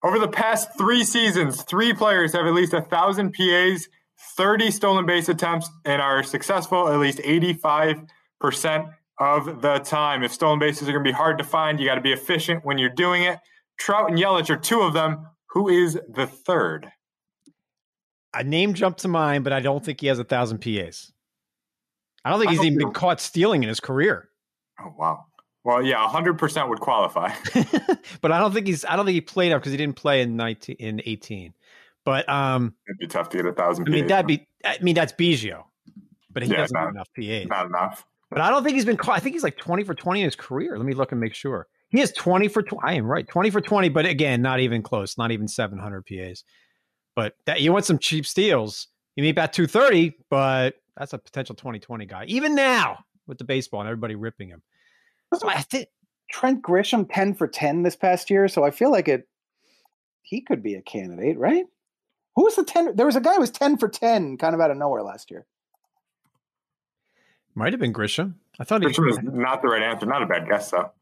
Over the past three seasons, three players have at least 1,000 PAs, 30 stolen base attempts, and are successful at least 85% of the time. If stolen bases are going to be hard to find, you got to be efficient when you're doing it. Trout and Yelich are two of them. Who is the third? A name jumped to mind, but I don't think he has 1,000 PAs. I don't think he's even been caught stealing in his career. Oh, wow. Well, yeah, 100% would qualify, but I don't think he played up because he didn't play in 18. But it'd be tough to get 1,000. I mean, PAs, that's Biggio, but he doesn't have enough PAs. Not enough. But I don't think he's been caught. I think he's like 20 for 20 in his career. Let me look and make sure he is 20 for 20. I am right, 20 for 20. But again, not even close. Not even 700 PAs. But that you want some cheap steals. You need about 230, but that's a potential 2020 guy. Even now with the baseball and everybody ripping him. So I think Trent Grisham 10 for 10 this past year, so I feel like he could be a candidate, right? Who was the 10? There was a guy who was 10 for 10 kind of out of nowhere last year. Might have been Grisham. I thought Grisham was not the right answer. Not a bad guess, though.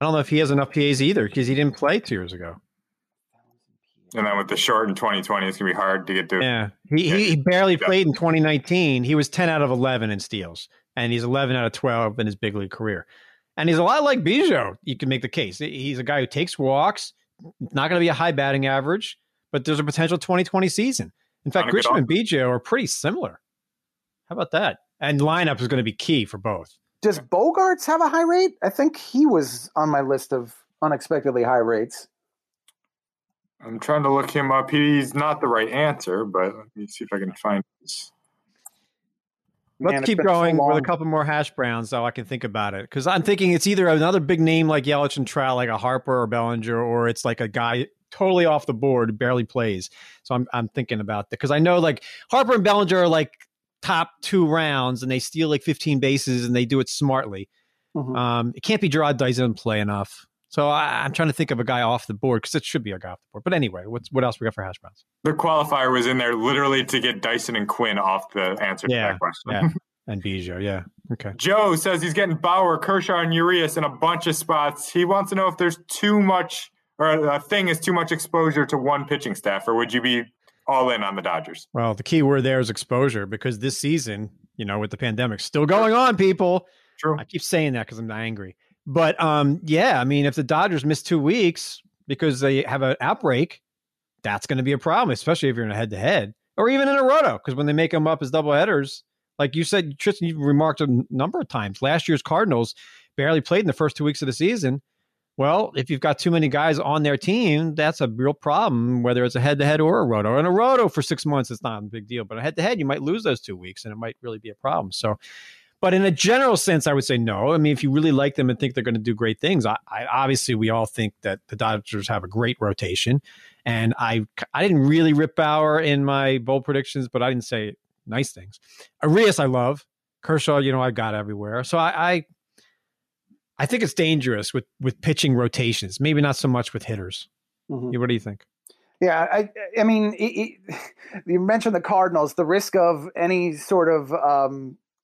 I don't know if he has enough PAs either because he didn't play 2 years ago. And then with the short in 2020, it's going to be hard to get to. Yeah, he barely played in 2019. He was 10 out of 11 in steals, and he's 11 out of 12 in his big league career. And he's a lot like Biggio. You can make the case. He's a guy who takes walks, not going to be a high batting average, but there's a potential 2020 season. In fact, Grisham and Biggio are pretty similar. How about that? And lineup is going to be key for both. Does Bogarts have a high rate? I think he was on my list of unexpectedly high rates. I'm trying to look him up. He's not the right answer, but let me see if I can find this. Let's keep going with a couple more hash browns so I can think about it. Because I'm thinking it's either another big name like Yelich and Trout, like a Harper or Bellinger, or it's like a guy totally off the board who barely plays. So I'm thinking about that. Because I know like Harper and Bellinger are like top two rounds and they steal like 15 bases and they do it smartly. Mm-hmm. It can't be Gerard Dyson, doesn't play enough. So I'm trying to think of a guy off the board because it should be a guy off the board. But anyway, what else we got for hash browns? The qualifier was in there literally to get Dyson and Quinn off the answer to that question. Yeah. And Bijou, yeah. Okay. Joe says he's getting Bauer, Kershaw, and Urias in a bunch of spots. He wants to know if there's too much or a thing is too much exposure to one pitching staff, or would you be all in on the Dodgers? Well, the key word there is exposure, because this season, you know, with the pandemic still going on, people. True. I keep saying that because I'm not angry. But, yeah, I mean, if the Dodgers miss 2 weeks because they have an outbreak, that's going to be a problem, especially if you're in a head-to-head or even in a roto, because when they make them up as doubleheaders, like you said, Tristan, you remarked a number of times, last year's Cardinals barely played in the first 2 weeks of the season. Well, if you've got too many guys on their team, that's a real problem, whether it's a head-to-head or a roto. And a roto for 6 months, it's not a big deal. But a head-to-head, you might lose those 2 weeks, and it might really be a problem. So, but in a general sense, I would say no. I mean, if you really like them and think they're going to do great things, I obviously we all think that the Dodgers have a great rotation. And I didn't really rip Bauer in my bold predictions, but I didn't say nice things. Arias, I love. Kershaw, you know, I got everywhere. So I think it's dangerous with pitching rotations, maybe not so much with hitters. Mm-hmm. What do you think? Yeah, I mean, you mentioned the Cardinals, the risk of any sort of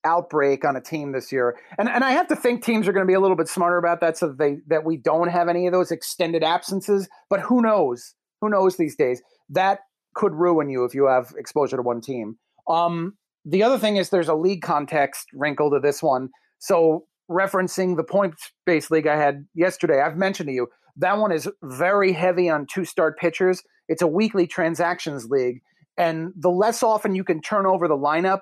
outbreak on a team this year. And I have to think teams are going to be a little bit smarter about that so that we don't have any of those extended absences. But who knows? Who knows these days? That could ruin you if you have exposure to one team. The other thing is there's a league context wrinkle to this one. So referencing the points-based league I had yesterday, I've mentioned to you, that one is very heavy on two-start pitchers. It's a weekly transactions league. And the less often you can turn over the lineup,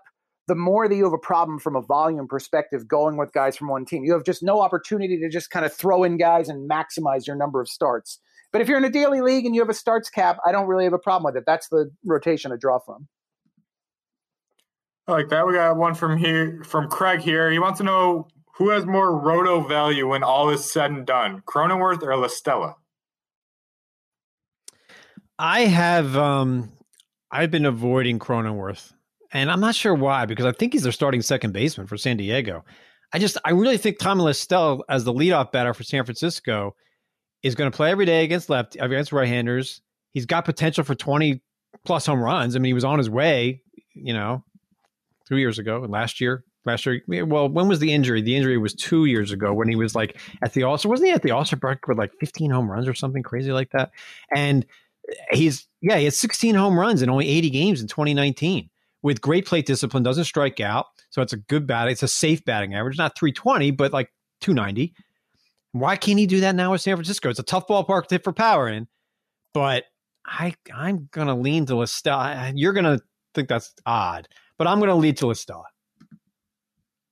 the more that you have a problem from a volume perspective going with guys from one team. You have just no opportunity to just kind of throw in guys and maximize your number of starts. But if you're in a daily league and you have a starts cap, I don't really have a problem with it. That's the rotation to draw from. I like that. We got one from Craig here. He wants to know who has more roto value when all is said and done, Cronenworth or LaStella? I have I've been avoiding Cronenworth, and I'm not sure why, because I think he's their starting second baseman for San Diego. I really think Tommy LaStella as the leadoff batter for San Francisco is going to play every day against right-handers. He's got potential for 20-plus home runs. I mean, he was on his way, you know, 2 years ago and last year. Well, when was the injury? The injury was 2 years ago when he was like at the All-Star. Wasn't he at the All-Star break with like 15 home runs or something crazy like that? And he had 16 home runs in only 80 games in 2019 with great plate discipline, doesn't strike out. So it's a good batting. It's a safe batting average, not 320, but like 290. Why can't he do that now with San Francisco? It's a tough ballpark to hit for power in, but I'm going to lean to LaStella. You're going to think that's odd. But I'm going to lead to LaStella.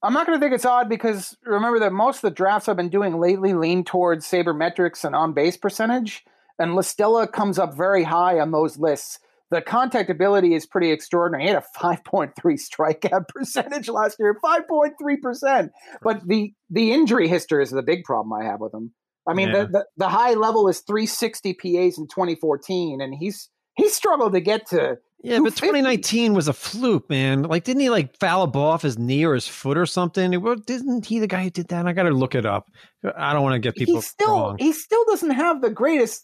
I'm not going to think it's odd because remember that most of the drafts I've been doing lately lean towards sabermetrics and on-base percentage, and LaStella comes up very high on those lists. The contact ability is pretty extraordinary. He had a 5.3 strikeout percentage last year, 5.3%. But the injury history is the big problem I have with him. I mean, the high level is 360 PAs in 2014, and he struggled to get to. Yeah, but 2019 was a fluke, man. Like, didn't he like foul a ball off his knee or his foot or something? Isn't he the guy who did that? I got to look it up. I don't want to get people wrong. He still doesn't have the greatest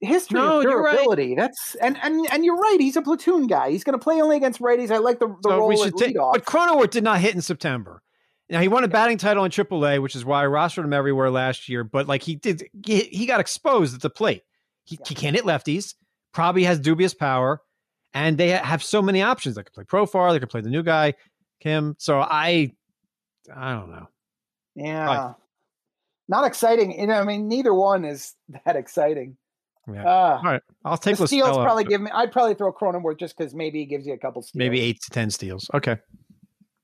history of durability. You're right. That's and you're right. He's a platoon guy. He's going to play only against righties. I like the role at leadoff. But Cronenworth did not hit in September. Now he won a batting title in AAA, which is why I rostered him everywhere last year. But like he got exposed at the plate. He can't hit lefties. Probably has dubious power. And they have so many options. They could play Profar. They could play the new guy, Kim. So I don't know. Yeah. Not exciting. You know, I mean, neither one is that exciting. Yeah. All right. I'll take the steals. I'd probably throw Cronenworth just because maybe he gives you a couple steals. Maybe 8 to 10 steals. Okay.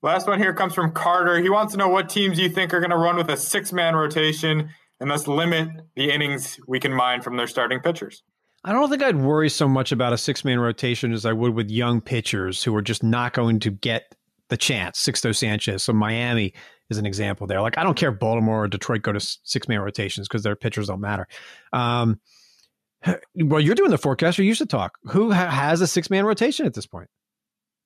Last one here comes from Carter. He wants to know what teams you think are going to run with a 6-man rotation and thus limit the innings we can mine from their starting pitchers. I don't think I'd worry so much about a 6-man rotation as I would with young pitchers who are just not going to get the chance. Sixto Sanchez. So Miami is an example there. Like, I don't care if Baltimore or Detroit go to 6-man rotations because their pitchers don't matter. Well, you're doing the forecast. You should talk. Who has a 6-man rotation at this point?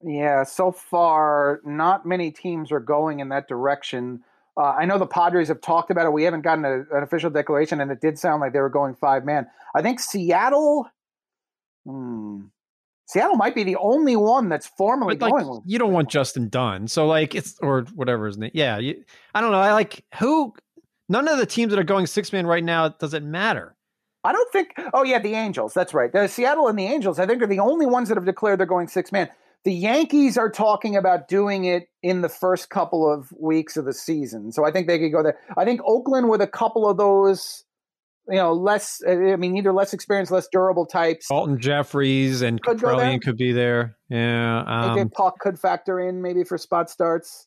Yeah, so far, not many teams are going in that direction. I know the Padres have talked about it. We haven't gotten an official declaration, and it did sound like they were going 5-man. I think Seattle Seattle might be the only one that's formally going with. You don't want Justin Dunn. So like it's, or whatever his name. Yeah. I don't know. I like who, none of the teams that are going six man right now, does it matter? I don't think. Oh yeah. The Angels. That's right. The Seattle and the Angels, I think, are the only ones that have declared they're going six man. The Yankees are talking about doing it in the first couple of weeks of the season. So I think they could go there. I think Oakland with a couple of those, you know, less, I mean, either less experienced, less durable types. Alton Jeffries and Caprellian could be there. Yeah. AJ Puck could factor in maybe for spot starts.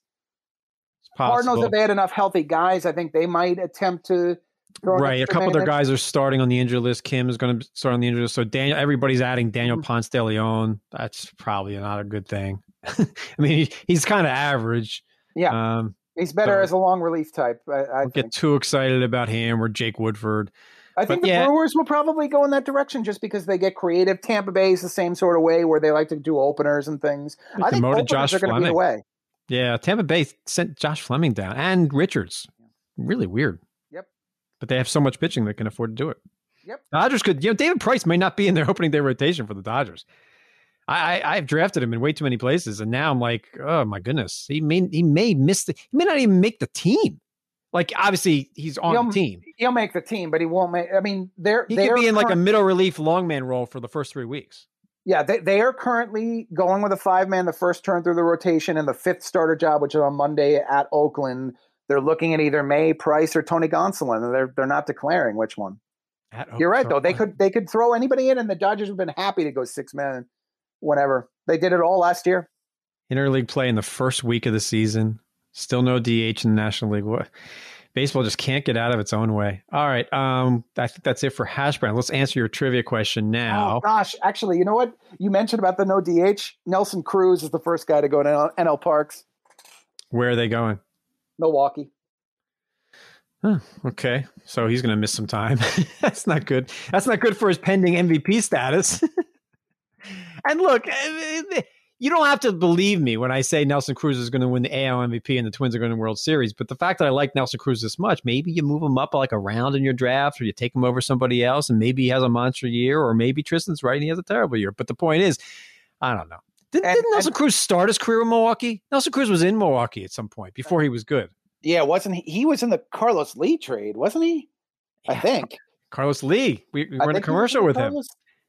Cardinals, if they had enough healthy guys, I think they might attempt to. Right. A couple of their guys are starting on the injured list. Kim is going to start on the injured list. So Daniel, everybody's adding Daniel Ponce de Leon. That's probably not a good thing. I mean, he's kind of average. Yeah. He's better as a long relief type. I get too excited about him or Jake Woodford. I think the Brewers will probably go in that direction just because they get creative. Tampa Bay is the same sort of way where they like to do openers and things. I think openers are going to be the way. Yeah, Tampa Bay sent Josh Fleming down and Richards. Really weird. Yep. But they have so much pitching they can afford to do it. Yep. Dodgers could. You know, David Price may not be in their opening day rotation for the Dodgers. I've drafted him in way too many places, and now I'm like, oh my goodness, he may miss he may not even make the team. Like obviously he's on the team. He'll make the team, but he won't make. I mean, he could be in like a middle relief long man role for the first 3 weeks. Yeah, they are currently going with a 5-man the first turn through the rotation, and the fifth starter job, which is on Monday at Oakland. They're looking at either May, Price, or Tony Gonsolin, and they're not declaring which one. You're right though. They could throw anybody in, and the Dodgers have been happy to go 6-man. Whenever they did it all last year, interleague play in the first week of the season, still no DH in the National League. What? Baseball just can't get out of its own way. All right, I think that's it for Hash Brown. Let's answer your trivia question now. Oh gosh, actually, you know what? You mentioned about the no DH. Nelson Cruz is the first guy to go to NL Parks. Where are they going? Milwaukee. Huh, okay, so he's going to miss some time. That's not good. That's not good for his pending MVP status. And look, you don't have to believe me when I say Nelson Cruz is going to win the AL MVP and the Twins are going to win the World Series. But the fact that I like Nelson Cruz this much, maybe you move him up like a round in your draft, or you take him over somebody else, and maybe he has a monster year, or maybe Tristan's right and he has a terrible year. But the point is, I don't know. Didn't Nelson Cruz start his career in Milwaukee? Nelson Cruz was in Milwaukee at some point before he was good. Yeah, wasn't he? He was in the Carlos Lee trade, wasn't he? Yeah. I think. Carlos Lee. We were in a commercial with him.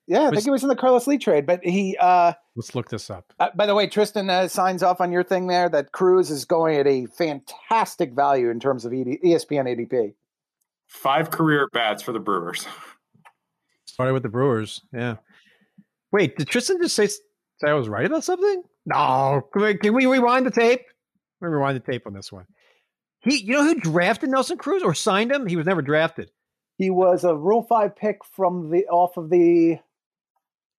Yeah, I think he was in the Carlos Lee trade, but he... let's look this up. By the way, Tristan signs off on your thing there that Cruz is going at a fantastic value in terms of ESPN ADP. 5 career bats for the Brewers. Started with the Brewers, yeah. Wait, did Tristan just say I was right about something? No. Can we rewind the tape? Let me rewind the tape on this one. You know who drafted Nelson Cruz or signed him? He was never drafted. He was a Rule 5 pick off of the...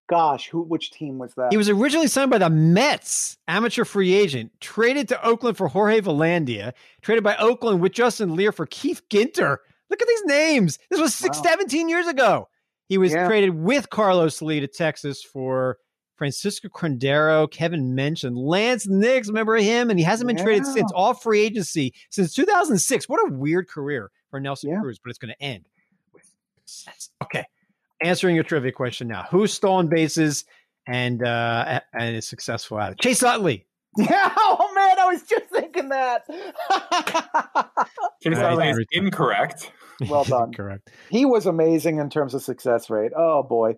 Gosh, which team was that? He was originally signed by the Mets, amateur free agent, traded to Oakland for Jorge Velandia, traded by Oakland with Justin Lear for Keith Ginter. Look at these names. This was 17 years ago. He was traded with Carlos Lee to Texas for Francisco Crondero, Kevin Mench, and Lance Niggs. Remember him? And he hasn't been traded since all free agency since 2006. What a weird career for Nelson Cruz, but it's going to end with success. Okay. Answering your trivia question now. Who's stolen bases and is successful at it? Chase Utley. Yeah, oh man, I was just thinking that. Chase Utley is incorrect. Well done. Correct. He was amazing in terms of success rate. Oh boy.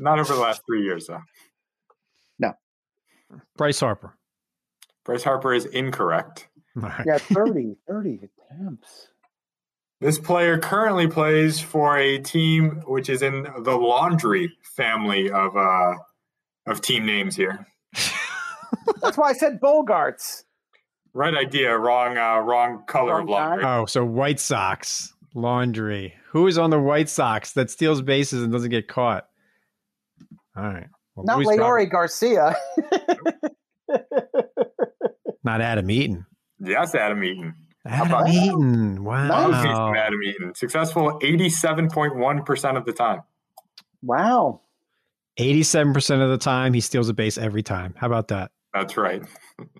Not over the last 3 years, though. No. Bryce Harper. Bryce Harper is incorrect. Right. Yeah, 30 attempts. This player currently plays for a team which is in the laundry family of team names here. That's why I said Bogarts. Right idea, wrong color of laundry. Oh, so White Sox laundry. Who is on the White Sox that steals bases and doesn't get caught? All right. Well, not Leury Garcia. Not Adam Eaton. Yes, Adam Eaton. Adam Eaton. Wow. Adam Eaton. Successful 87.1% of the time. Wow. 87% of the time, he steals a base every time. How about that? That's right.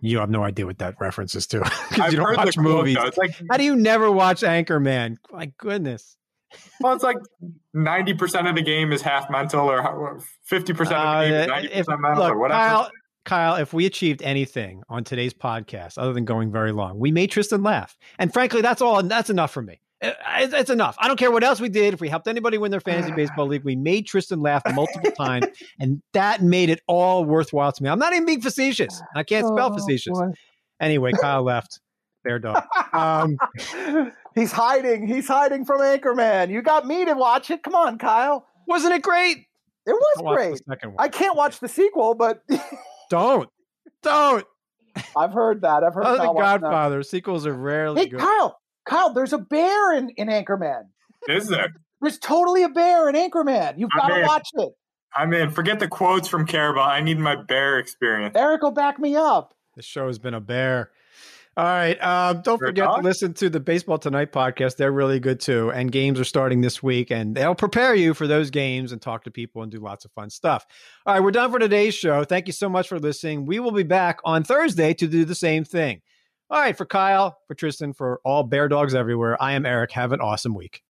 You have no idea what that reference is to. I've heard the movies. It's like, how do you never watch Anchorman? My goodness. Well, it's like 90% of the game is half mental, or 50% of the game is 90% mental, or whatever. Kyle, if we achieved anything on today's podcast, other than going very long, we made Tristan laugh. And frankly, that's all. That's enough for me. It's enough. I don't care what else we did. If we helped anybody win their fantasy baseball league, we made Tristan laugh multiple times, and that made it all worthwhile to me. I'm not even being facetious. I can't spell facetious. Boy. Anyway, Kyle left. Bear dog. He's hiding. He's hiding from Anchorman. You got me to watch it. Come on, Kyle. Wasn't it great? It was great. I can't watch the sequel, but don't. I've heard that. I've heard that. The Godfather sequels are rarely good. Kyle, there's a bear in Anchorman. Is there? There's totally a bear in Anchorman. You've got to watch it. I mean, forget the quotes from Carabell. I need my bear experience. Eric will back me up. This show has been a bear. All right. Don't forget to listen to the Baseball Tonight podcast. They're really good too. And games are starting this week, and they'll prepare you for those games and talk to people and do lots of fun stuff. All right. We're done for today's show. Thank you so much for listening. We will be back on Thursday to do the same thing. All right. For Kyle, for Tristan, for all bear dogs everywhere, I am Eric. Have an awesome week.